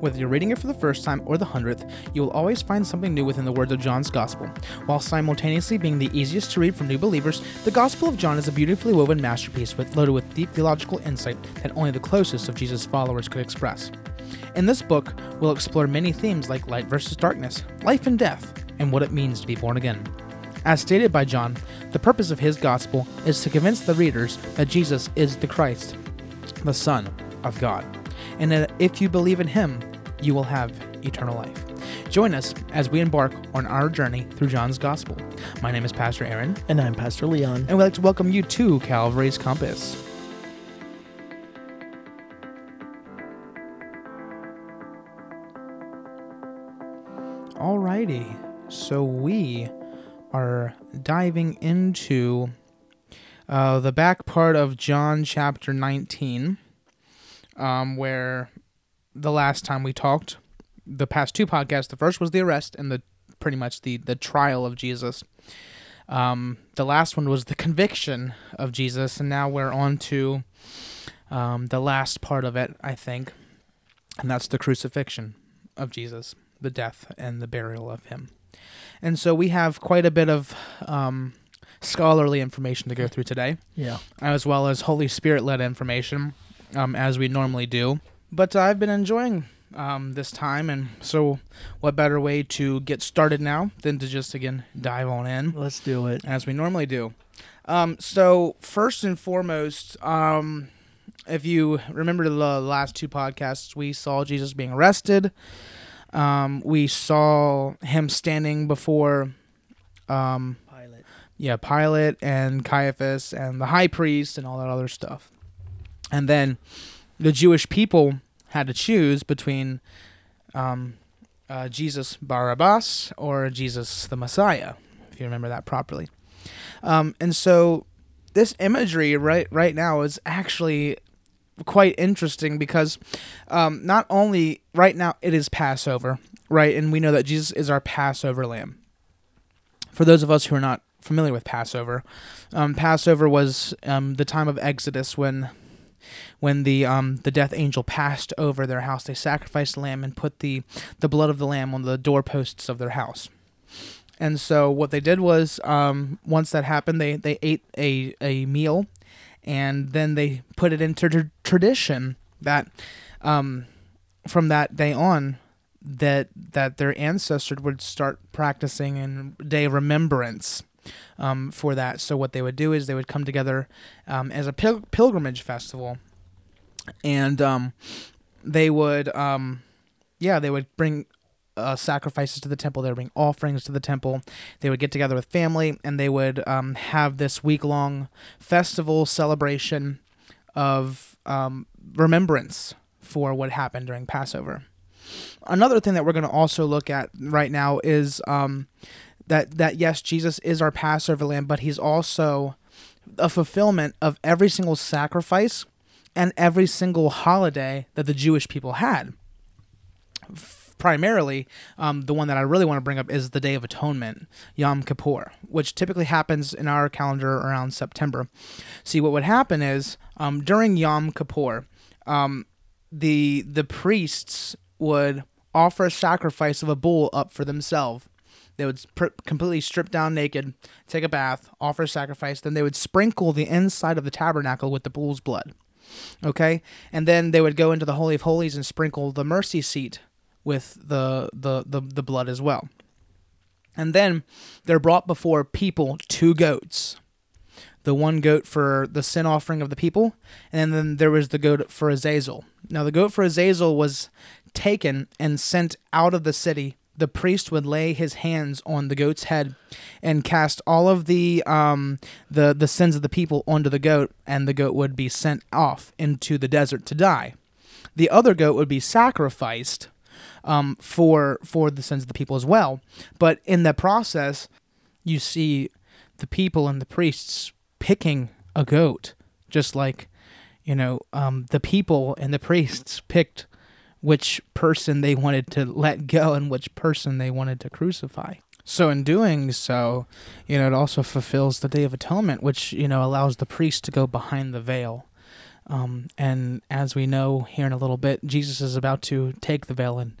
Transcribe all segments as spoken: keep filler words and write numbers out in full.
Whether you're reading it for the first time or the hundredth, you will always find something new within the words of John's Gospel. While simultaneously being the easiest to read for new believers, the Gospel of John is a beautifully woven masterpiece with, loaded with deep theological insight that only the closest of Jesus' followers could express. In this book, we'll explore many themes like light versus darkness, life and death, and what it means to be born again. As stated by John, the purpose of his gospel is to convince the readers that Jesus is the Christ, the Son of God, and that if you believe in him, you will have eternal life. Join us as we embark on our journey through John's Gospel. My name is Pastor Aaron. And I'm Pastor Leon. And we'd like to welcome you to Calvary's Compass. Alrighty, so we are diving into uh, the back part of John chapter nineteen, um, where the last time we talked, the past two podcasts, the first was the arrest and the pretty much the, the trial of Jesus. Um, the last one was the conviction of Jesus, and now we're on to um, the last part of it, I think, and that's the crucifixion of Jesus, the death and the burial of him. And so we have quite a bit of um, scholarly information to go through today, yeah, as well as Holy Spirit-led information, um, as we normally do. But I've been enjoying um, this time, and so what better way to get started now than to just, again, dive on in. Let's do it. As we normally do. Um, so first and foremost, um, if you remember the last two podcasts, we saw Jesus being arrested. Um, we saw him standing before, um, Pilate. yeah, Pilate and Caiaphas and the high priest and all that other stuff. And then the Jewish people had to choose between, um, uh, Jesus Barabbas or Jesus the Messiah, if you remember that properly. Um, and so this imagery right, right now is actually quite interesting because um, not only right now it is Passover, right? And we know that Jesus is our Passover lamb. For those of us who are not familiar with Passover, um, Passover was um, the time of Exodus when when the um, the death angel passed over their house. They sacrificed a lamb and put the, the blood of the lamb on the doorposts of their house. And so what they did was um, once that happened, they, they ate a, a meal. And then they put it into tr- tradition that um, from that day on that that their ancestors would start practicing in day of remembrance um, for that. So what they would do is they would come together um, as a pil- pilgrimage festival, and um, they would, um, yeah, they would bring Uh, sacrifices to the temple. They would bring offerings to the temple. They would get together with family, and they would um, have this week-long festival celebration of um, remembrance for what happened during Passover. Another thing that we're going to also look at right now is um, that that yes, Jesus is our Passover lamb, but he's also a fulfillment of every single sacrifice and every single holiday that the Jewish people had. Primarily, um, the one that I really want to bring up is the Day of Atonement, Yom Kippur, which typically happens in our calendar around September. See, what would happen is um, during Yom Kippur, um, the the priests would offer a sacrifice of a bull up for themselves. They would pr- completely strip down naked, take a bath, offer a sacrifice, then they would sprinkle the inside of the tabernacle with the bull's blood. Okay? And then they would go into the Holy of Holies and sprinkle the mercy seat with the, the, the, the blood as well. And then they're brought before people two goats. The one goat for the sin offering of the people, and then there was the goat for Azazel. Now the goat for Azazel was taken and sent out of the city. The priest would lay his hands on the goat's head and cast all of the um the, the sins of the people onto the goat, and the goat would be sent off into the desert to die. The other goat would be sacrificed Um, for for the sins of the people as well. But in that process, you see the people and the priests picking a goat, just like, you know, um, the people and the priests picked which person they wanted to let go and which person they wanted to crucify. So in doing so, you know, it also fulfills the Day of Atonement, which, you know, allows the priest to go behind the veil Um, and as we know here in a little bit, Jesus is about to take the veil and,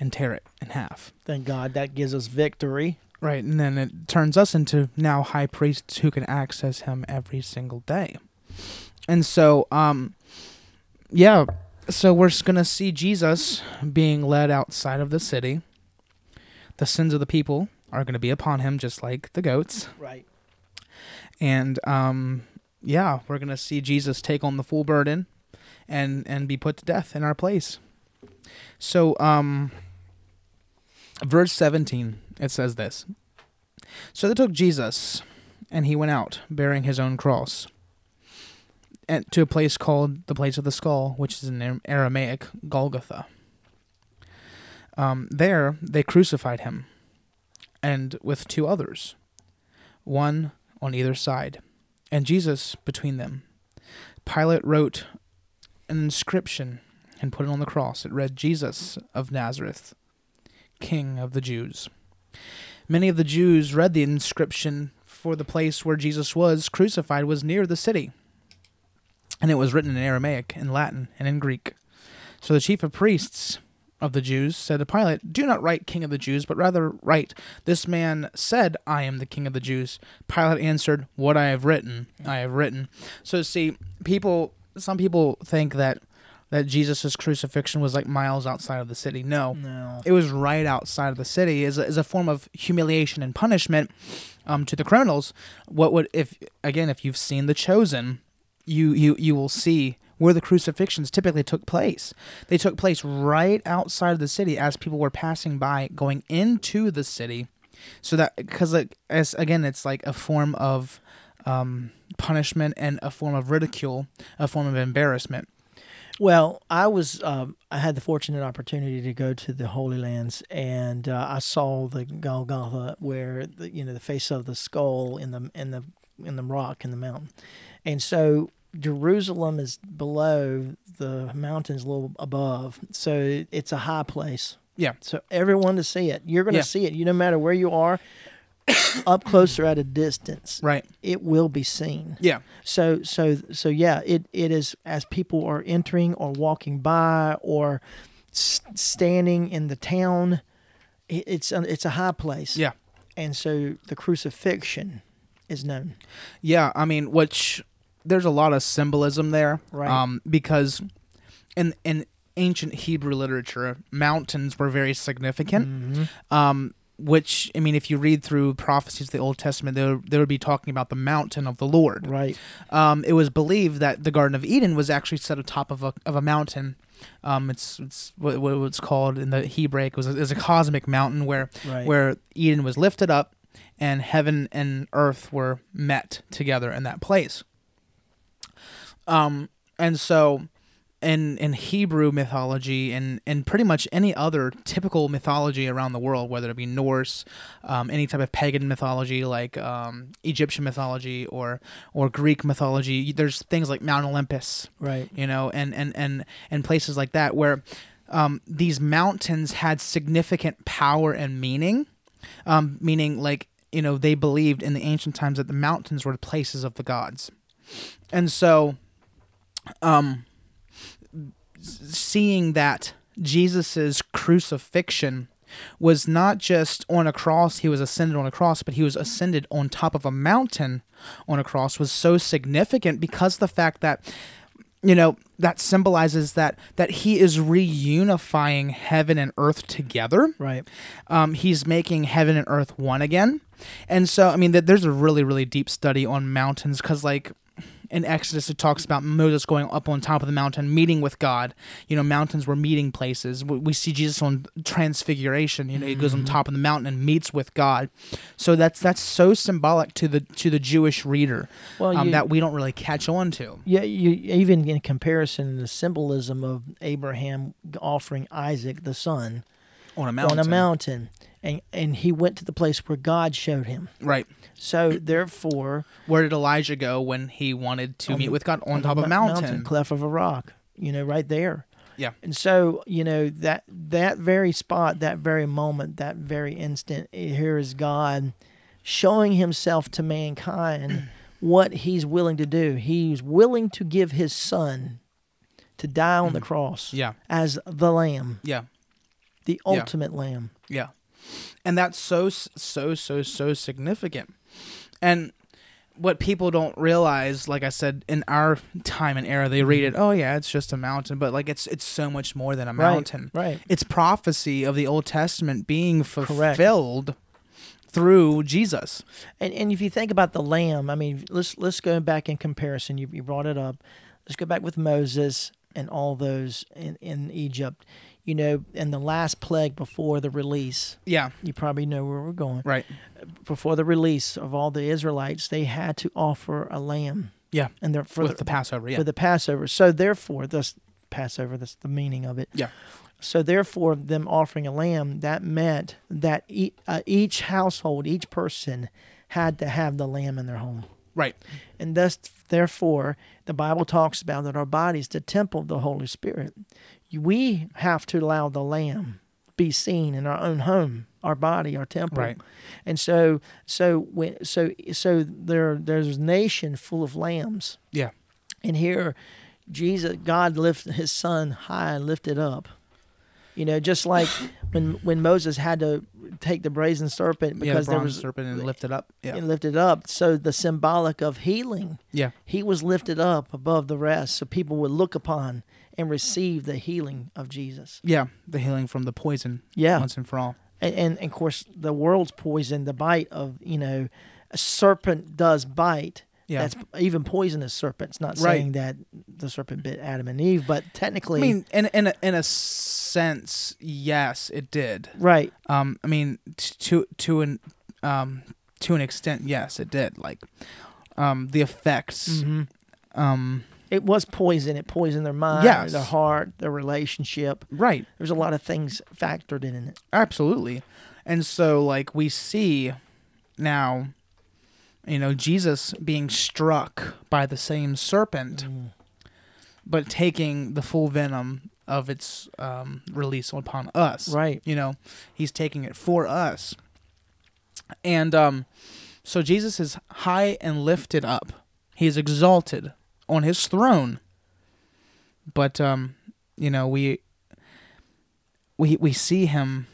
and tear it in half. Thank God that gives us victory. Right, and then it turns us into now high priests who can access him every single day. And so, um, yeah, so we're going to see Jesus being led outside of the city. The sins of the people are going to be upon him, just like the goats. Right. And, um, yeah, we're going to see Jesus take on the full burden and, and be put to death in our place. So, um, verse seventeen, it says this. So they took Jesus, and he went out, bearing his own cross, and to a place called the place of the skull, which is in Aramaic, Golgotha. Um, there they crucified him, and with two others, one on either side, and Jesus between them. Pilate wrote an inscription and put it on the cross. It read, Jesus of Nazareth, King of the Jews. Many of the Jews read the inscription, for the place where Jesus was crucified was near the city, and it was written in Aramaic, in Latin, and in Greek. So the chief of priests of the Jews said to Pilate, do not write King of the Jews, but rather write, this man said, I am the King of the Jews. Pilate answered, what I have written, I have written. So see, people, some people think that that Jesus' crucifixion was like miles outside of the city. No. no. It was right outside of the city as a, as a form of humiliation and punishment um, to the criminals. What would, if again, if you've seen The Chosen, you, you, you will see where the crucifixions typically took place. They took place right outside of the city as people were passing by, going into the city. So that, because like, as, again, it's like a form of um, punishment and a form of ridicule, a form of embarrassment. Well, I was um, I had the fortunate opportunity to go to the Holy Lands, and uh, I saw the Golgotha, where the, you know, the face of the skull in the in the in the rock in the mountain, and so Jerusalem is below, the mountain's a little above, so it's a high place. Yeah. So everyone to see it, you're going to yeah. see it. You no matter where you are, up close or at a distance, right? It will be seen. Yeah. So so so yeah. It it is, as people are entering or walking by or s- standing in the town, It, it's a, it's a high place. Yeah. And so the crucifixion is known. Yeah, I mean, which there's a lot of symbolism there, right? Um, because in in ancient Hebrew literature, mountains were very significant. Mm-hmm. Um. Which, I mean, if you read through prophecies of the Old Testament, they would, they would be talking about the mountain of the Lord. Right. Um, it was believed that the Garden of Eden was actually set atop of a of a mountain. Um, it's it's what, what it's called in the Hebraic. It was a, it was a cosmic mountain where right. where Eden was lifted up, and heaven and earth were met together in that place. Um, and so, In, in Hebrew mythology and, and pretty much any other typical mythology around the world, whether it be Norse, um, any type of pagan mythology like um, Egyptian mythology or or Greek mythology, there's things like Mount Olympus, right? You know, and and, and, and places like that where um, these mountains had significant power and meaning, um, meaning like, you know, they believed in the ancient times that the mountains were the places of the gods. And so, um. seeing that Jesus's crucifixion was not just on a cross, he was ascended on a cross, but he was ascended on top of a mountain on a cross, was so significant because the fact that, you know, that symbolizes that that he is reunifying heaven and earth together. Right. Um, he's making heaven and earth one again. And so, I mean, that there's a really, really deep study on mountains because, like, in Exodus, it talks about Moses going up on top of the mountain, meeting with God. You know, mountains were meeting places. We see Jesus on Transfiguration. You know, mm-hmm. He goes on top of the mountain and meets with God. So that's that's so symbolic to the to the Jewish reader well, you, um, that we don't really catch on to. Yeah, you, even in comparison, the symbolism of Abraham offering Isaac the son on a mountain, on a mountain, and and he went to the place where God showed him. Right. So therefore, where did Elijah go when he wanted to meet the, with God? On, on top of a mountain. mountain, cleft of a rock, you know, right there. Yeah. And so, you know, that that very spot, that very moment, that very instant, here is God showing himself to mankind what he's willing to do. He's willing to give his son to die on the cross yeah. as the lamb. Yeah. The ultimate yeah. lamb. Yeah. And that's so, so, so, so significant. And what people don't realize, like I said, in our time and era, they read it, oh yeah, it's just a mountain, but like it's it's so much more than a mountain. Right. right. It's prophecy of the Old Testament being fulfilled Correct. through Jesus. And and if you think about the lamb, I mean, let's let's go back in comparison. You you brought it up. Let's go back with Moses and all those in, in Egypt. You know, in the last plague before the release. Yeah. You probably know where we're going. Right. Before the release of all the Israelites, they had to offer a lamb. Yeah. And they're for with the, the Passover, yeah. With the Passover. So therefore, this Passover, that's the meaning of it. Yeah. So therefore, them offering a lamb, that meant that e- uh, each household, each person had to have the lamb in their home. Right. And thus, therefore, the Bible talks about that our body is the temple of the Holy Spirit. We have to allow the lamb be seen in our own home, our body, our temple. Right. And so so when, so so there there's a nation full of lambs. Yeah. And here Jesus, God lifted his son high and lifted up. You know, just like when when Moses had to take the brazen serpent because yeah, the there was serpent and lift it up, yeah, and lift it up. So the symbolic of healing, yeah, he was lifted up above the rest, so people would look upon and receive the healing of Jesus. Yeah, the healing from the poison. Yeah, once and for all. And, and, and of course, the world's poison, the bite of you know, a serpent does bite. Yeah. That's even poisonous serpents. Not right. saying that the serpent bit Adam and Eve, but technically, I mean, in in a, in a sense, yes, it did. Right. Um. I mean, to to an um to an extent, yes, it did. Like, um, the effects. Mm-hmm. Um, it was poison. It poisoned their mind, yes. their heart, their relationship. Right. There's a lot of things factored in in it. Absolutely. And so, like, we see now. You know, Jesus being struck by the same serpent, mm. but taking the full venom of its um, release upon us. Right. You know, he's taking it for us. And um, so Jesus is high and lifted up. He is exalted on his throne. But, um, you know, we, we, we see him,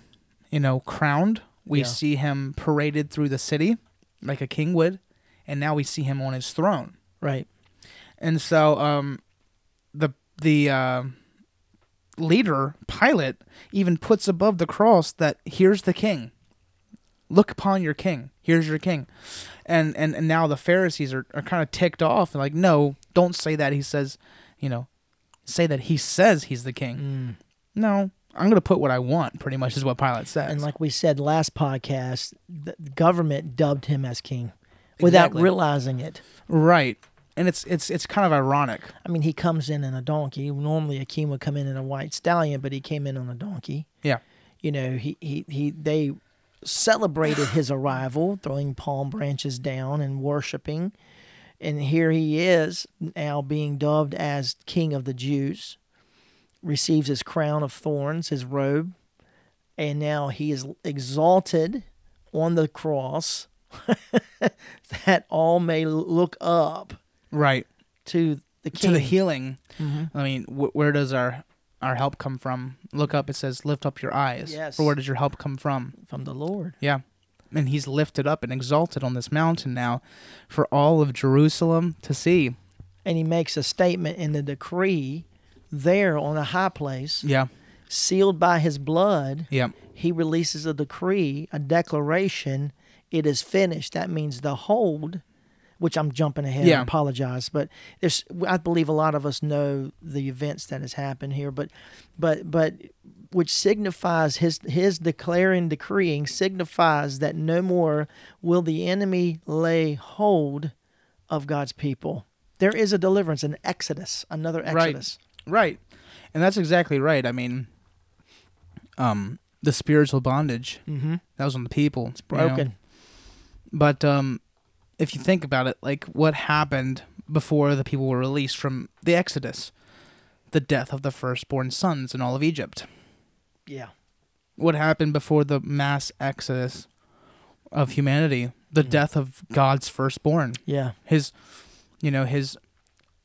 you know, crowned. We yeah. see him paraded through the city. Like a king would, and now we see him on his throne, right? And so, um, the the uh, leader Pilate even puts above the cross that here's the king. Look upon your king. Here's your king, and and, and now the Pharisees are, are kind of ticked off and like, no, don't say that. He says, you know, say that he says he's the king. Mm. No. I'm going to put what I want, pretty much, is what Pilate says. And like we said last podcast, the government dubbed him as king without exactly. realizing it. Right. And it's it's it's kind of ironic. I mean, he comes in in a donkey. Normally, a king would come in in a white stallion, but he came in on a donkey. Yeah. You know, he, he, he they celebrated his arrival, throwing palm branches down and worshiping. And here he is now being dubbed as king of the Jews. Receives his crown of thorns, his robe, and now he is exalted on the cross that all may look up right to the king. To the healing. Mm-hmm. I mean, wh- where does our, our help come from? Look up, it says, lift up your eyes. Yes. For where does your help come from? From the Lord. Yeah. And he's lifted up and exalted on this mountain now for all of Jerusalem to see. And he makes a statement in the decree there on a high place, yeah, sealed by his blood, yeah, he releases a decree, a declaration, it is finished. That means the hold, which I'm jumping ahead, yeah. I apologize, but there's, I believe a lot of us know the events that has happened here, but but but which signifies his his declaring, decreeing, signifies that no more will the enemy lay hold of God's people. There is a deliverance, an exodus, another exodus. Right. Right. And that's exactly right. I mean, um, the spiritual bondage, mm-hmm. that was on the people. It's broken. You know? But um, if you think about it, like what happened before the people were released from the Exodus? The death of the firstborn sons in all of Egypt. Yeah. What happened before the mass exodus of humanity? the mm-hmm. death of God's firstborn. Yeah. His, you know, his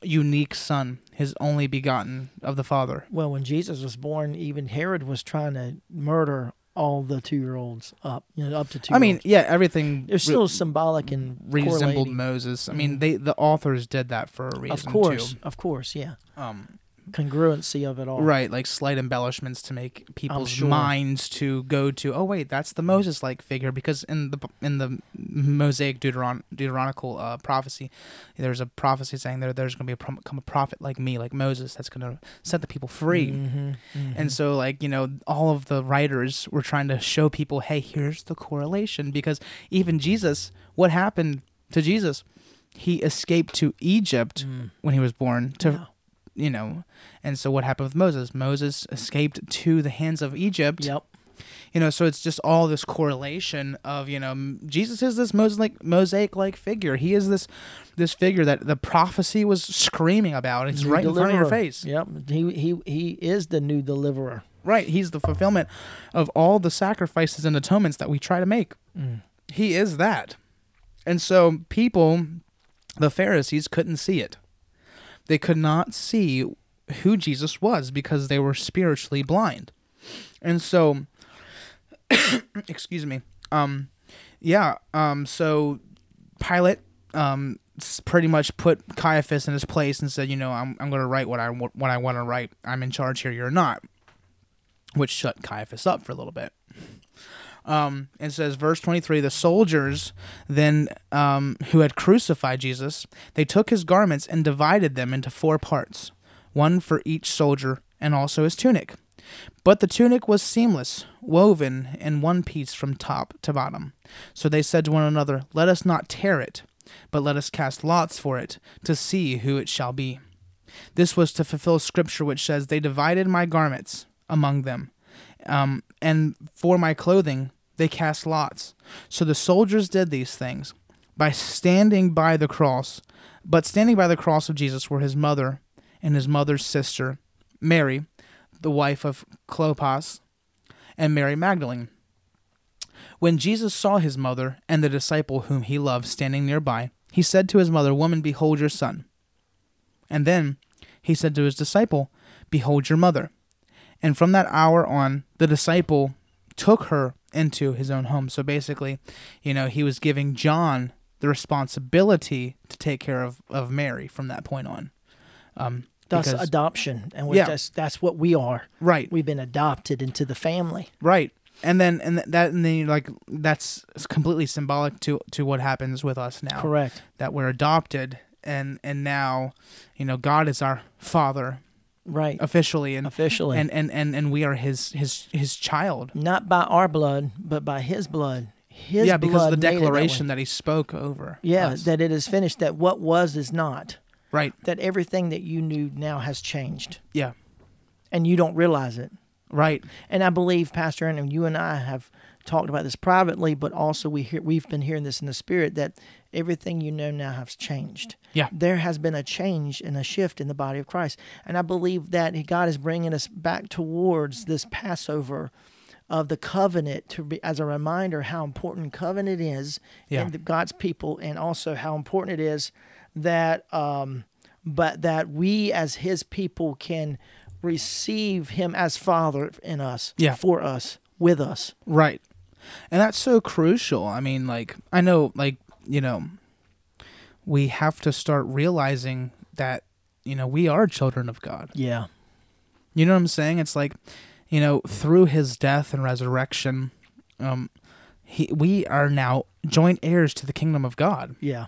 unique son, his only begotten of the Father. Well, when Jesus was born, even Herod was trying to murder all the two-year-olds up, you know, up to two. I mean, yeah, everything. It's still re- symbolic and resembled Moses. I mean, mm-hmm. they the authors did that for a reason. Of course, too. of course, yeah. Um, Congruency of it all, right? Like slight embellishments to make people's sure. minds to go to. Oh wait, that's the Moses-like figure, because in the in the Mosaic Deuteron- Deuteronomical uh, prophecy, there's a prophecy saying there there's going to be a pro- come a prophet like me, like Moses, that's going to set the people free. Mm-hmm, mm-hmm. And so, like, you know, all of the writers were trying to show people, hey, here's the correlation, because even Jesus, what happened to Jesus? He escaped to Egypt mm. when he was born to. Wow. You know, and so what happened with Moses? Moses escaped to the hands of Egypt. Yep. You know, so it's just all this correlation of, you know, Jesus is this Mosaic, Mosaic-like figure. He is this this figure that the prophecy was screaming about. It's new right deliverer. in front of your face. Yep. He he he is the new deliverer. Right. He's the fulfillment of all the sacrifices and atonements that we try to make. Mm. He is that. And so people, the Pharisees, couldn't see it. They could not see who Jesus was because they were spiritually blind. And so, excuse me, um, yeah, um, so Pilate um, pretty much put Caiaphas in his place and said, you know, I'm I'm going to write what I, what I want to write. I'm in charge here, you're not, which shut Caiaphas up for a little bit. Um, it says, verse twenty-three, the soldiers then um, who had crucified Jesus, they took his garments and divided them into four parts, one for each soldier and also his tunic. But the tunic was seamless, woven in one piece from top to bottom. So they said to one another, let us not tear it, but let us cast lots for it to see who it shall be. This was to fulfill scripture, which says, they divided my garments among them, um, and for my clothing they cast lots. So the soldiers did these things by standing by the cross. But standing by the cross of Jesus were his mother and his mother's sister, Mary, the wife of Clopas, and Mary Magdalene. When Jesus saw his mother and the disciple whom he loved standing nearby, he said to his mother, woman, behold your son. And then he said to his disciple, behold your mother. And from that hour on, the disciple took her into his own home. So basically, you know, he was giving John the responsibility to take care of, of Mary from that point on. Um, that's because, adoption. And we're yeah. just, that's what we are. Right. We've been adopted into the family. Right. And then and that and then like that's completely symbolic to, to what happens with us now. Correct. That we're adopted, and, and now, you know, God is our Father. Right. Officially and officially. And, and, and, and we are his, his his child. Not by our blood, but by his blood. His yeah, because blood of the declaration that, that he spoke over. Yeah, us. That it is finished, that what was is not. Right. That everything that you knew now has changed. Yeah. And you don't realize it. Right. And I believe, Pastor Andrew, you and I have talked about this privately, but also we hear, we've been hearing this in the spirit, that everything you know now has changed. Yeah. There has been a change and a shift in the body of Christ. And I believe that God is bringing us back towards this Passover of the covenant to be as a reminder how important covenant is yeah. in the, God's people, and also how important it is that, um, but that we as his people can receive him as Father in us, yeah. for us, with us. Right. And that's so crucial. I mean, like, I know, like, you know, we have to start realizing that, you know, we are children of God. Yeah. You know what I'm saying? It's like, you know, through his death and resurrection, um, he, we are now joint heirs to the kingdom of God. Yeah.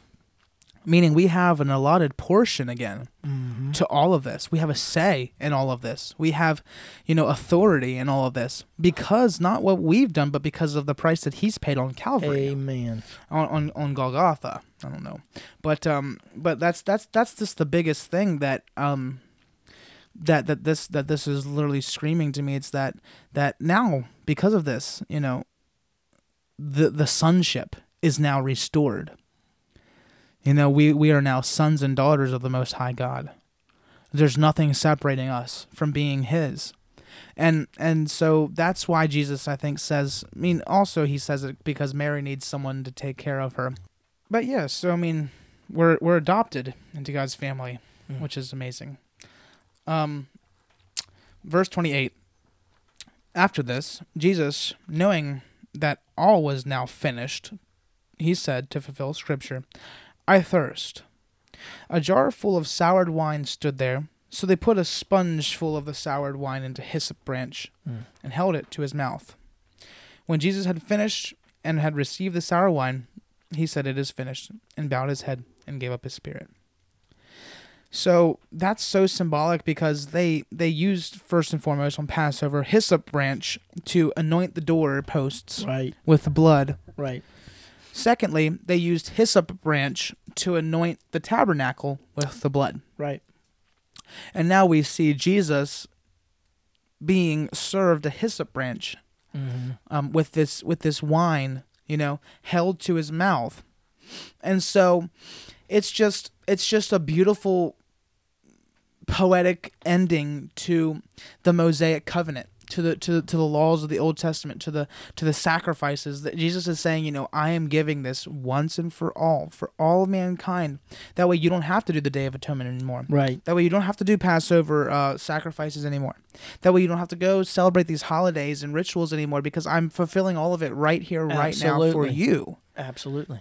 Meaning we have an allotted portion again mm-hmm. to all of this. We have a say in all of this. We have, you know, authority in all of this, because not what we've done, but because of the price that he's paid on Calvary. Amen. On on, on Golgotha. I don't know. But um but that's that's that's just the biggest thing that um that, that this that this is literally screaming to me. It's that that now, because of this, you know, the the sonship is now restored. You know, we, we are now sons and daughters of the Most High God. There's nothing separating us from being his. And and so that's why Jesus, I think, says, I mean, also he says it because Mary needs someone to take care of her. But yeah, so I mean, we're we're adopted into God's family, mm. which is amazing. Um, verse twenty-eight. After this, Jesus, knowing that all was now finished, he said, to fulfill Scripture, "I thirst." A jar full of soured wine stood there, so they put a sponge full of the soured wine into hyssop branch mm. and held it to his mouth. When Jesus had finished and had received the sour wine, he said, "It is finished," and bowed his head and gave up his spirit. So that's so symbolic because they, they used, first and foremost, on Passover, hyssop branch to anoint the doorposts right. with the blood. Right. Secondly, they used hyssop branch to anoint the tabernacle with the blood. Right. And now we see Jesus being served a hyssop branch mm-hmm. um, with this with this wine, you know, held to his mouth. And so it's just it's just a beautiful poetic ending to the Mosaic covenant, to the to to the laws of the Old Testament, to the to the sacrifices that Jesus is saying, you know, I am giving this once and for all, for all of mankind. That way you don't have to do the Day of Atonement anymore. Right. That way you don't have to do Passover uh, sacrifices anymore. That way you don't have to go celebrate these holidays and rituals anymore because I'm fulfilling all of it right here, right Absolutely. Now for you. Absolutely.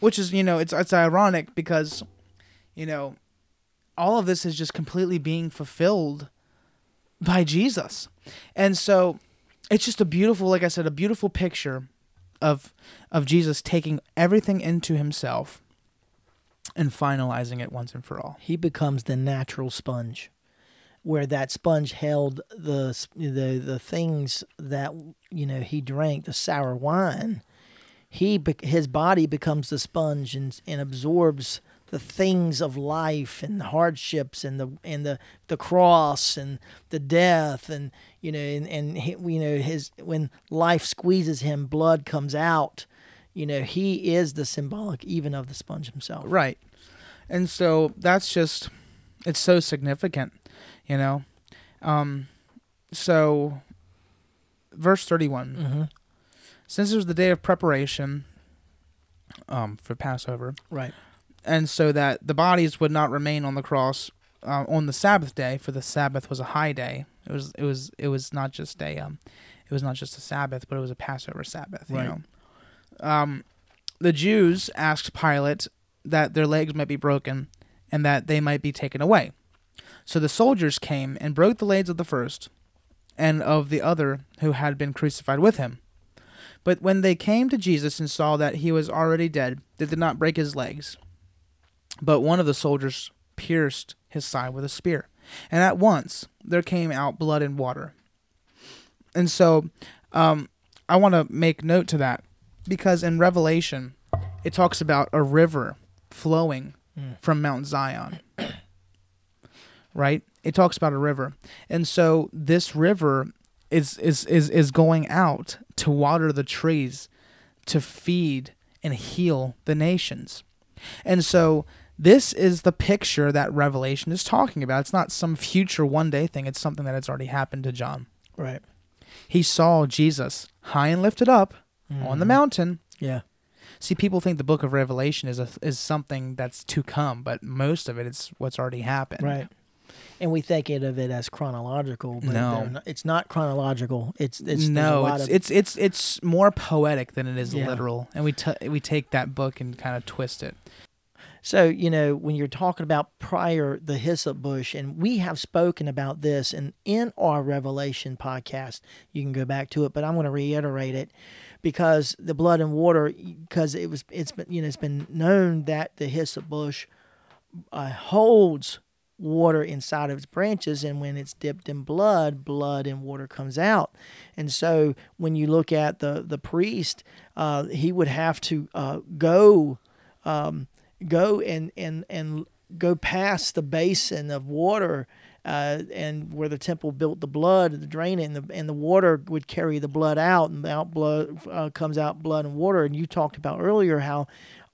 Which is, you know, it's it's ironic because, you know, all of this is just completely being fulfilled by Jesus. And so it's just a beautiful, like I said, a beautiful picture of of Jesus taking everything into himself and finalizing it once and for all. He becomes the natural sponge, where that sponge held the the the things that, you know, he drank, the sour wine. He his body becomes the sponge and and absorbs the things of life and the hardships and the and the, the cross and the death and you know and and he, you know his when life squeezes him, blood comes out. You know, he is the symbolic even of the sponge himself. Right, and so that's just it's so significant, you know. Um, so verse thirty-one, mm-hmm. since it was the day of preparation, um, for Passover, right. And so that the bodies would not remain on the cross uh, on the Sabbath day, for the Sabbath was a high day. It was, it was, it was not just a, um, it was not just a Sabbath, but it was a Passover Sabbath. Right. You know, um, the Jews asked Pilate that their legs might be broken and that they might be taken away. So the soldiers came and broke the legs of the first and of the other who had been crucified with him. But when they came to Jesus and saw that he was already dead, they did not break his legs. But one of the soldiers pierced his side with a spear, and at once there came out blood and water. And so um, I want to make note to that, because in Revelation, it talks about a river flowing mm. from Mount Zion, right? It talks about a river. And so this river is, is, is, is going out to water the trees, to feed and heal the nations. And so this is the picture that Revelation is talking about. It's not some future one-day thing. It's something that has already happened to John. Right. He saw Jesus high and lifted up mm-hmm. on the mountain. Yeah. See, people think the book of Revelation is a, is something that's to come, but most of it is what's already happened. Right. And we think of it as chronological, but no. not, it's not chronological. It's, it's no, a lot it's, of... it's it's it's more poetic than it is yeah. literal, and we t- we take that book and kind of twist it. So, you know, when you're talking about prior the hyssop bush, and we have spoken about this, and in our Revelation podcast, you can go back to it, but I'm going to reiterate it because the blood and water, because it was it's been you know it's been known that the hyssop bush uh, holds water inside of its branches, and when it's dipped in blood, blood and water comes out. And so when you look at the the priest, uh, he would have to uh, go, um, go and and and go past the basin of water, uh, and where the temple built the blood, the drain, and the and the water would carry the blood out, and out blood uh, comes out blood and water. And you talked about earlier how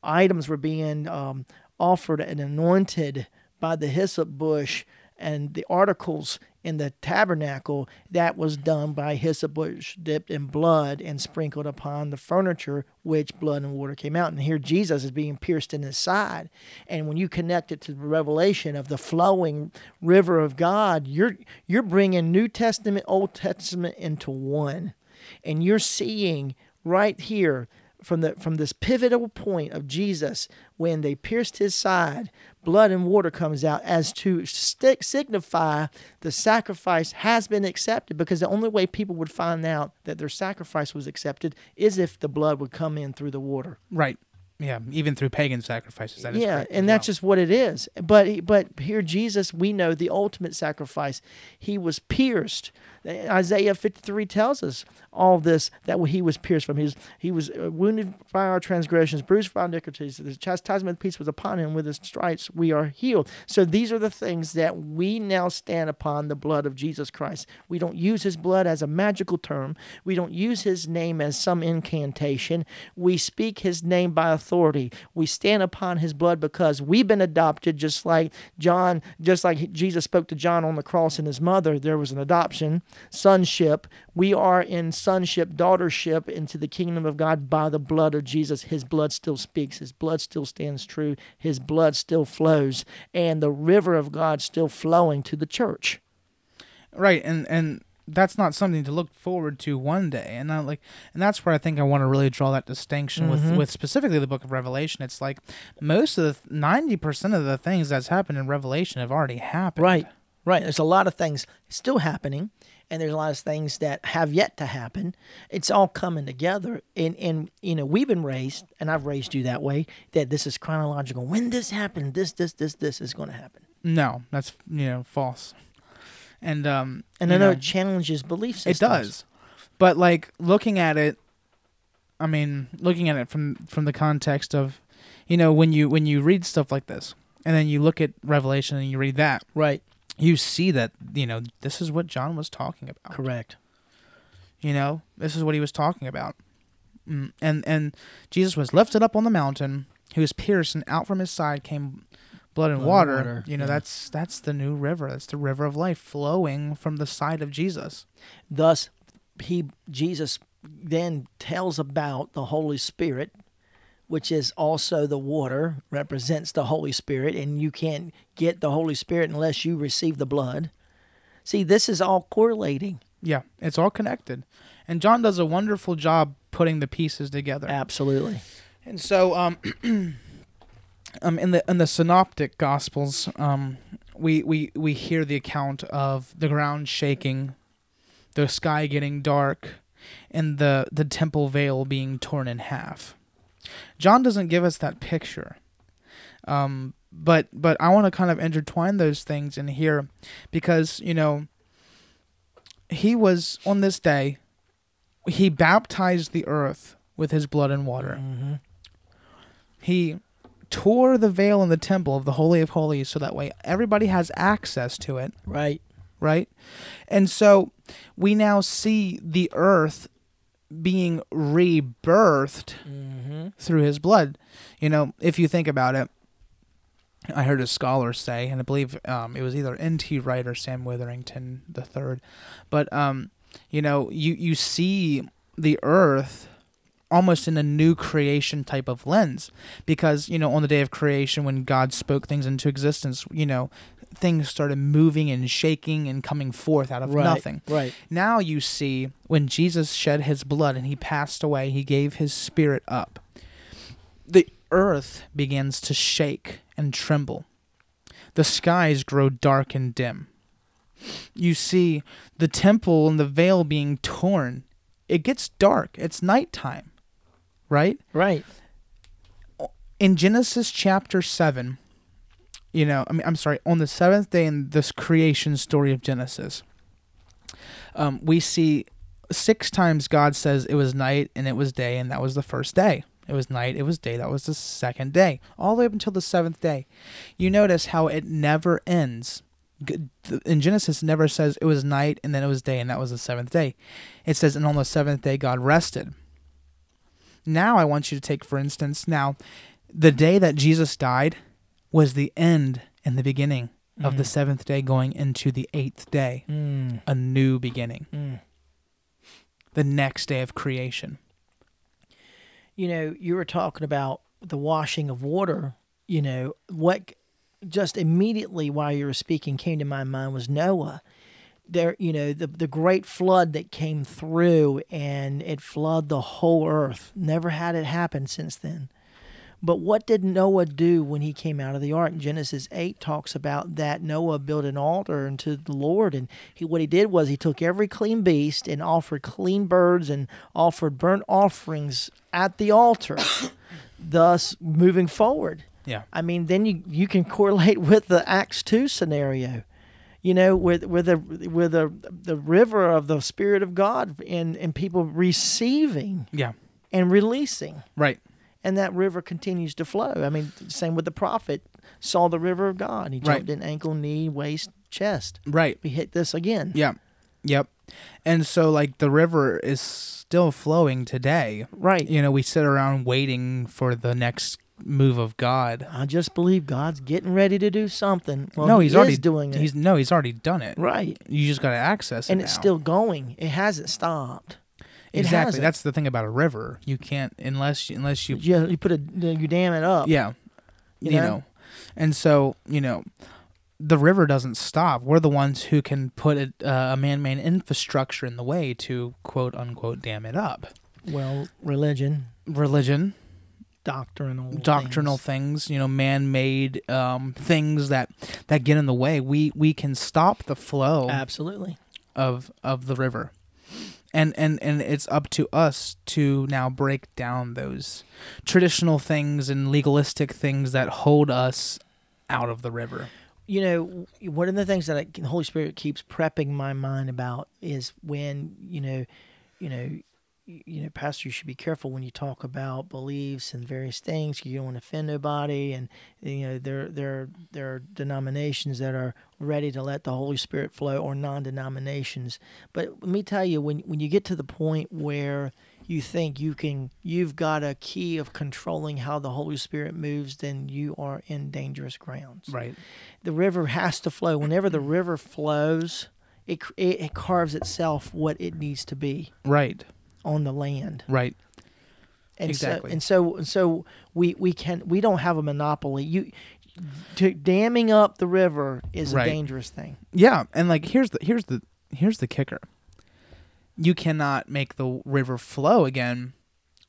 items were being um, offered and anointed by the hyssop bush, and the articles in the tabernacle, that was done by hyssop which dipped in blood and sprinkled upon the furniture, which blood and water came out. And here Jesus is being pierced in his side. And when you connect it to the revelation of the flowing river of God, you're you're bringing New Testament, Old Testament into one. And you're seeing right here from the from this pivotal point of Jesus, when they pierced his side, blood and water comes out as to stick, signify the sacrifice has been accepted, because the only way people would find out that their sacrifice was accepted is if the blood would come in through the water. Right. Yeah, even through pagan sacrifices. That is yeah, and that's just what it is. But but here Jesus, we know the ultimate sacrifice. He was pierced. Isaiah fifty-three tells us all this, that he was pierced from. He was, he was wounded by our transgressions, bruised for our iniquities. The chastisement of peace was upon him. With his stripes we are healed. So these are the things that we now stand upon, the blood of Jesus Christ. We don't use his blood as a magical term. We don't use his name as some incantation. We speak his name by authority. Authority. We stand upon his blood because we've been adopted, just like John, just like Jesus spoke to John on the cross and his mother. There was an adoption, sonship. We are in sonship, daughtership into the kingdom of God by the blood of Jesus. His blood still speaks. His blood still stands true. His blood still flows. And the river of God still flowing to the church. Right. And, and that's not something to look forward to one day. And not like, and that's where I think I want to really draw that distinction mm-hmm. with, with specifically the book of Revelation. It's like most of the, ninety percent of the things that's happened in Revelation have already happened. Right, right. There's a lot of things still happening, and there's a lot of things that have yet to happen. It's all coming together. And, and you know, we've been raised, and I've raised you that way, that this is chronological. When this happened, this, this, this, this is going to happen. No, that's, you know, false. And um, and I know, know it challenges belief systems. It does, but like looking at it, I mean, looking at it from, from the context of, you know, when you when you read stuff like this, and then you look at Revelation and you read that, right? You see that, you know, this is what John was talking about. Correct. You know, this is what he was talking about, and and Jesus was lifted up on the mountain. He was pierced, and out from his side came blood and blood water, and water, you know, yeah. that's that's the new river. That's the river of life flowing from the side of Jesus. Thus, he Jesus then tells about the Holy Spirit, which is also the water, represents the Holy Spirit, and you can't get the Holy Spirit unless you receive the blood. See, this is all correlating. Yeah, it's all connected. And John does a wonderful job putting the pieces together. Absolutely. And so... um. Um, in the in the synoptic gospels, um, we, we we hear the account of the ground shaking, the sky getting dark, and the, the temple veil being torn in half. John doesn't give us that picture, um, but but I want to kind of intertwine those things in here, because you know he was on this day, he baptized the earth with his blood and water. Mm-hmm. He tore the veil in the temple of the Holy of Holies, so that way everybody has access to it. Right. Right? And so we now see the earth being rebirthed mm-hmm. through his blood. You know, if you think about it, I heard a scholar say, and I believe um, it was either N T Wright or Sam Witherington the third, but, um, you know, you, you see the earth almost in a new creation type of lens, because, you know, on the day of creation, when God spoke things into existence, you know, things started moving and shaking and coming forth out of right, nothing. Right. Now you see when Jesus shed his blood and he passed away, he gave his spirit up. The earth begins to shake and tremble. The skies grow dark and dim. You see the temple and the veil being torn. It gets dark. It's nighttime. Right? Right. In Genesis chapter seven, you know, I mean, I'm sorry, on the seventh day in this creation story of Genesis, um, we see six times God says it was night and it was day, and that was the first day. It was night, it was day, that was the second day, all the way up until the seventh day. You notice how it never ends. In Genesis, it never says it was night and then it was day and that was the seventh day. It says, and on the seventh day, God rested. Now I want you to take, for instance, now the day that Jesus died was the end and the beginning. mm. of the seventh day going into the eighth day, mm. a new beginning, mm. the next day of creation. You know, you were talking about the washing of water. You know, what just immediately while you were speaking came to my mind was Noah. There, you know, the the great flood that came through and it flooded the whole earth. Never had it happen since then. But what did Noah do when he came out of the ark? Genesis eight talks about that Noah built an altar unto the Lord. And he, what he did was he took every clean beast and offered clean birds and offered burnt offerings at the altar, thus moving forward. Yeah. I mean, then you, you can correlate with the Acts two scenario, you know, with with the with the the river of the Spirit of God and, and people receiving yeah. and releasing. Right. And that river continues to flow. I mean, same with the prophet, saw the river of God. He jumped right. in ankle, knee, waist, chest. Right. We hit this again. Yeah. Yep. And so, like, the river is still flowing today. Right. You know, we sit around waiting for the next move of God. I just believe God's getting ready to do something. Well, no, he's he already is doing it. He's, no, he's already done it. Right. You just got to access it. And it's now. still going. It hasn't stopped. It exactly. Hasn't. That's the thing about a river. You can't unless unless you yeah, you put a you dam it up. Yeah. You, you know? know. And so, you know, the river doesn't stop. We're the ones who can put a, uh, a man-made infrastructure in the way to quote unquote dam it up. Well, religion, religion, doctrinal doctrinal things, things you know, man-made um, things that, that get in the way. We we can stop the flow. Absolutely. Of of the river. And, and and it's up to us to now break down those traditional things and legalistic things that hold us out of the river. You know, one of the things that I, the Holy Spirit keeps prepping my mind about is when, you know, you know, you know, Pastor, you should be careful when you talk about beliefs and various things. You don't want to offend nobody, and you know there there there are denominations that are ready to let the Holy Spirit flow, or non-denominations. But let me tell you, when when you get to the point where you think you can, you've got a key of controlling how the Holy Spirit moves, then you are in dangerous grounds. Right. The river has to flow. Whenever the river flows, it it, it carves itself what it needs to be. Right. On the land, right, and exactly, so, and so and so we we can we don't have a monopoly. You to, damming up the river is right. a dangerous thing. Yeah, and like here's the here's the here's the kicker. You cannot make the river flow again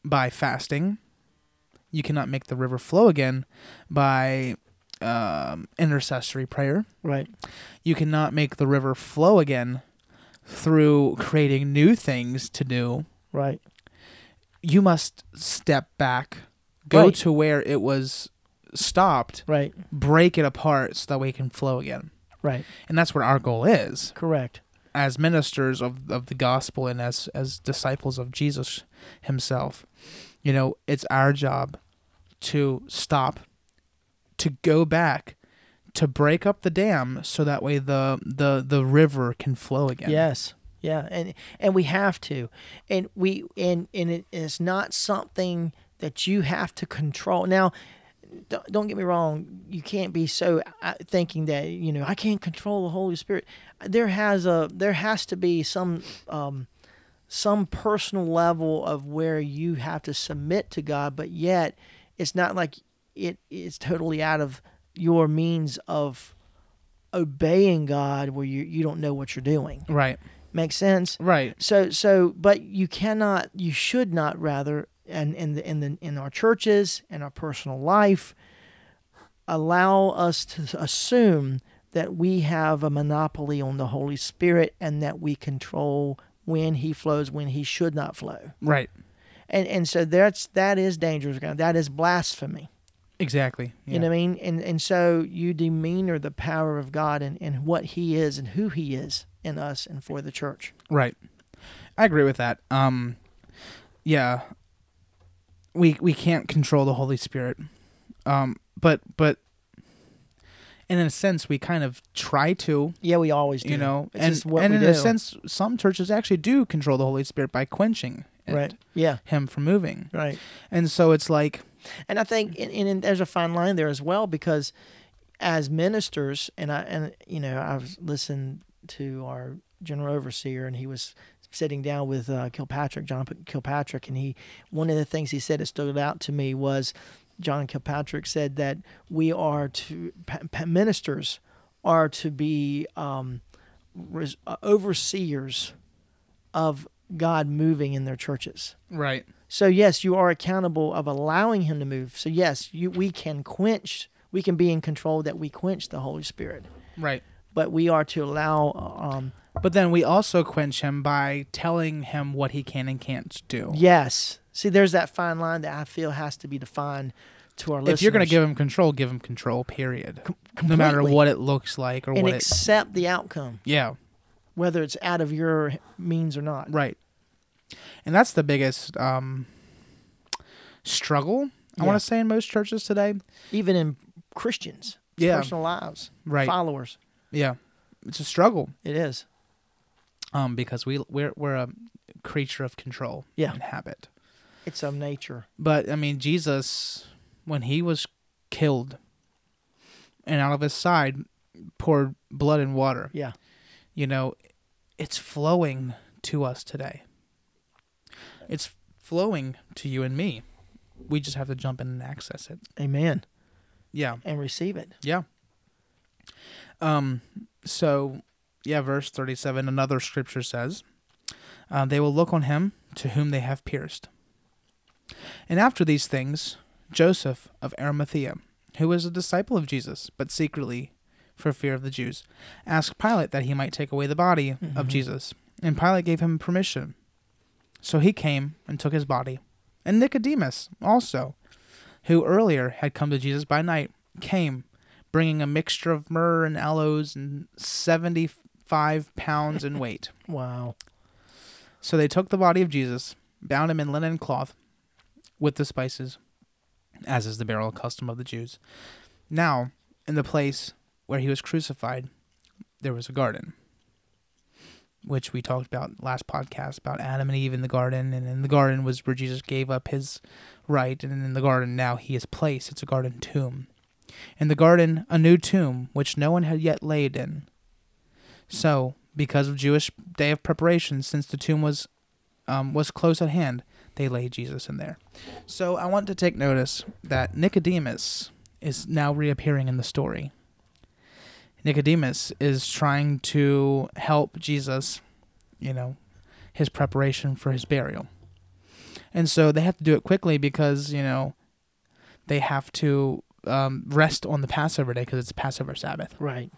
by fasting. You cannot make the river flow again by um, intercessory prayer. Right. You cannot make the river flow again through creating new things to do. Right. You must step back, go right. to where it was stopped, right. break it apart so that we can flow again. Right. And that's what our goal is. Correct. As ministers of, of the gospel and as, as disciples of Jesus himself, you know, it's our job to stop, to go back, to break up the dam so that way the, the, the river can flow again. Yes. Yeah, and and we have to, and we and and it is not something that you have to control. Now, don't, don't get me wrong; you can't be so uh, thinking that you know I can't control the Holy Spirit. There has a there has to be some um, some personal level of where you have to submit to God, but yet it's not like it is totally out of your means of obeying God, where you you don't know what you're doing. Right. Makes sense, right? So, so, but you cannot, you should not, rather, and in the in the in our churches and our personal life, allow us to assume that we have a monopoly on the Holy Spirit and that we control when He flows, when He should not flow. Right. And and so that's that is dangerous. That is blasphemy. Exactly. Yeah. You know what I mean? And and so you demeanor the power of God and, and what He is and who He is in us and for the church. Right. I agree with that. Um, yeah. We we can't control the Holy Spirit. Um, but but and in a sense we kind of try to. Yeah, we always do. You know, it's and, just what and we in do. a sense some churches actually do control the Holy Spirit by quenching it, right. Yeah. Him from moving. Right. And so it's like, and I think, and, and there's a fine line there as well, because as ministers, and I and you know I've listened to our general overseer, and he was sitting down with uh, Kilpatrick, John Kilpatrick, and he one of the things he said that stood out to me was John Kilpatrick said that we are to ministers are to be um, res, uh, overseers of God moving in their churches. Right. So yes, you are accountable of allowing Him to move. So yes, you we can quench, we can be in control that we quench the Holy Spirit. Right. But we are to allow. Um, but then we also quench Him by telling Him what He can and can't do. Yes. See, there's that fine line that I feel has to be defined to our listeners. If you're going to give Him control, give Him control, period. Com- no matter what it looks like or and what it... And accept the outcome. Yeah. Whether it's out of your means or not. Right. And that's the biggest um, struggle, I yeah. want to say, in most churches today. Even in Christians. Yeah. Personal lives. Right. Followers. Yeah. It's a struggle. It is. Um, because we, we're, we're a creature of control yeah. and habit. It's of nature. But, I mean, Jesus, when He was killed and out of His side poured blood and water. Yeah. You know, it's flowing to us today. It's flowing to you and me. We just have to jump in and access it. Amen. Yeah. And receive it. Yeah. Um. So, yeah, verse thirty-seven, another scripture says, uh, they will look on Him to whom they have pierced. And after these things, Joseph of Arimathea, who was a disciple of Jesus, but secretly for fear of the Jews, asked Pilate that he might take away the body mm-hmm. of Jesus. And Pilate gave him permission. So he came and took his body. And Nicodemus also, who earlier had come to Jesus by night, came, bringing a mixture of myrrh and aloes and seventy-five pounds in weight. Wow. So they took the body of Jesus, bound Him in linen cloth, with the spices, as is the burial custom of the Jews. Now, in the place where He was crucified, there was a garden, which we talked about last podcast, about Adam and Eve in the garden, and in the garden was where Jesus gave up His right, and in the garden now He is placed. It's a garden tomb. In the garden, a new tomb, which no one had yet laid in. So, because of Jewish day of preparation, since the tomb was um, was close at hand, they lay Jesus in there. So I want to take notice that Nicodemus is now reappearing in the story. Nicodemus is trying to help Jesus, you know, His preparation for His burial. And so they have to do it quickly because, you know, they have to um, rest on the Passover day because it's Passover Sabbath. Right.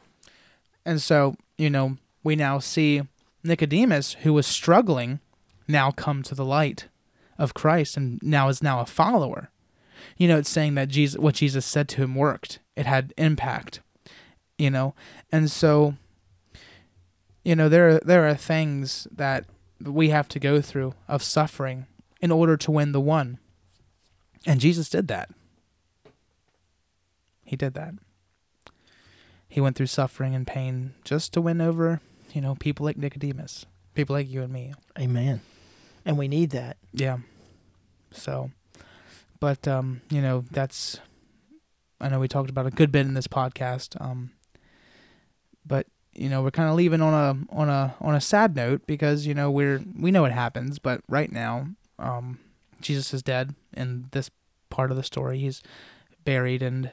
And so, you know, we now see Nicodemus, who was struggling, now come to the light of Christ, and now is now a follower. You know, it's saying that Jesus, what Jesus said to him worked. It had impact, you know. And so, you know, there are, there are things that we have to go through of suffering in order to win the one. And Jesus did that. He did that. He went through suffering and pain just to win over, you know, people like Nicodemus, people like you and me. Amen. And we need that. Yeah. So, but, um, you know, that's, I know we talked about a good bit in this podcast, um, but, you know, we're kind of leaving on a, on a, on a sad note because, you know, we're, we know it happens, but right now, um, Jesus is dead in this part of the story. He's buried and,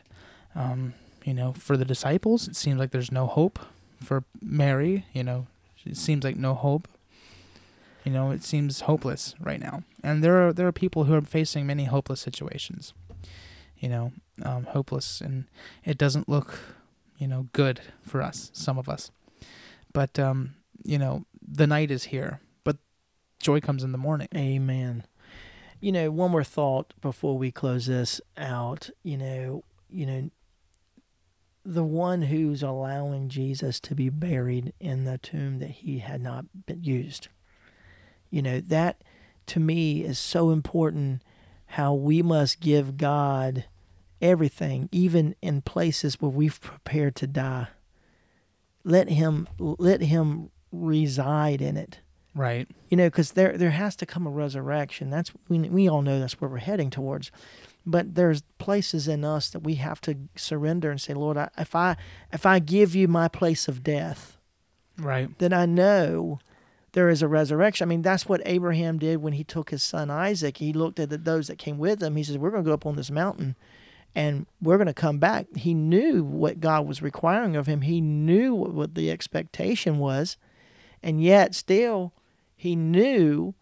um, you know, for the disciples, it seems like there's no hope. For Mary, you know, it seems like no hope. You know, it seems hopeless right now. And there are there are people who are facing many hopeless situations, you know, um, hopeless. And it doesn't look, you know, good for us, some of us. But, um, you know, the night is here, but joy comes in the morning. Amen. You know, one more thought before we close this out. You know, you know, the one who's allowing Jesus to be buried in the tomb that He had not been used. You know, that to me is so important, how we must give God everything, even in places where we've prepared to die. Let Him let Him reside in it. Right. You know, because there, there has to come a resurrection. That's we, we all know that's where we're heading towards. But there's places in us that we have to surrender and say, Lord, I, if I if I give you my place of death, right, then I know there is a resurrection. I mean, that's what Abraham did when he took his son Isaac. He looked at the, those that came with him. He says, we're going to go up on this mountain and we're going to come back. He knew what God was requiring of him. He knew what, what the expectation was. And yet still he knew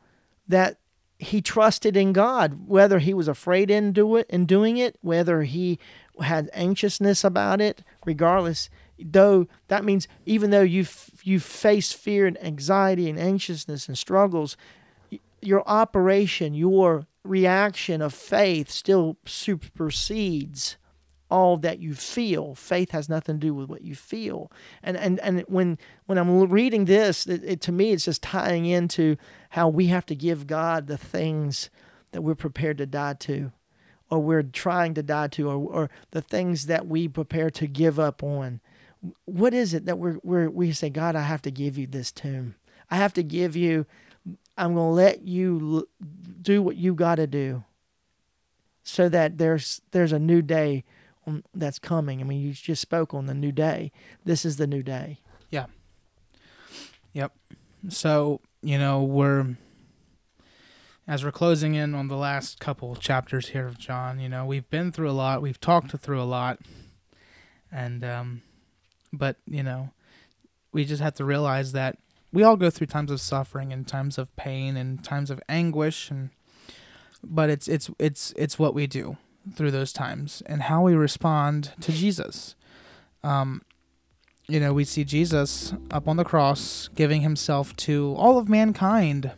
that he trusted in God, whether he was afraid in do it in doing it, whether he had anxiousness about it, regardless. Though that means even though you you face fear and anxiety and anxiousness and struggles, your operation, your reaction of faith still supersedes all that you feel. Faith has nothing to do with what you feel. And and, and when when I'm reading this, it, it, to me, it's just tying into how we have to give God the things that we're prepared to die to, or we're trying to die to, or, or the things that we prepare to give up on. What is it that we're, we're, we say, God, I have to give you this tomb. I have to give you, I'm going to let you l- do what you got to do so that there's there's a new day on, that's coming. I mean, you just spoke on the new day. This is the new day. Yeah. Yep. So, you know, we're, as we're closing in on the last couple of chapters here of John, you know, we've been through a lot. We've talked through a lot. And, um, but, you know, we just have to realize that we all go through times of suffering and times of pain and times of anguish. And but it's it's it's it's what we do through those times and how we respond to Jesus. Um, you know, we see Jesus up on the cross giving himself to all of mankind.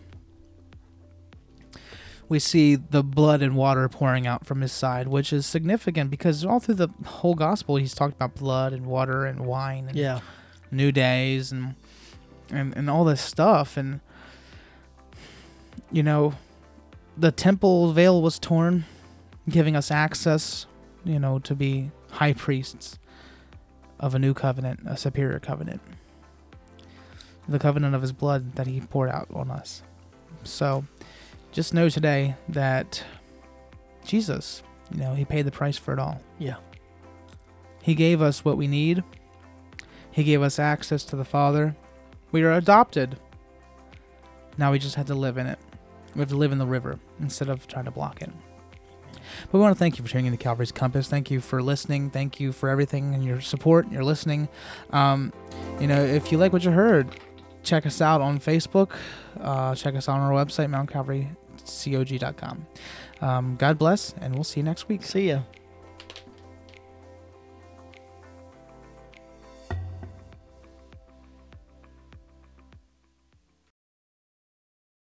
We see the blood and water pouring out from his side, which is significant because all through the whole gospel, he's talked about blood and water and wine and yeah. new days and, and and all this stuff. And, you know, the temple veil was torn, giving us access, you know, to be high priests of a new covenant, a superior covenant, the covenant of his blood that he poured out on us. So just know today that Jesus, you know, he paid the price for it all. Yeah. He gave us what we need. He gave us access to the Father. We are adopted. Now we just have to live in it. We have to live in the river instead of trying to block it. But we want to thank you for tuning in to Calvary's Compass. Thank you for listening. Thank you for everything and your support and your listening. Um, you know, if you like what you heard, check us out on Facebook. Uh, check us out on our website, mount calvary dot com. Um, God bless, and we'll see you next week. See ya.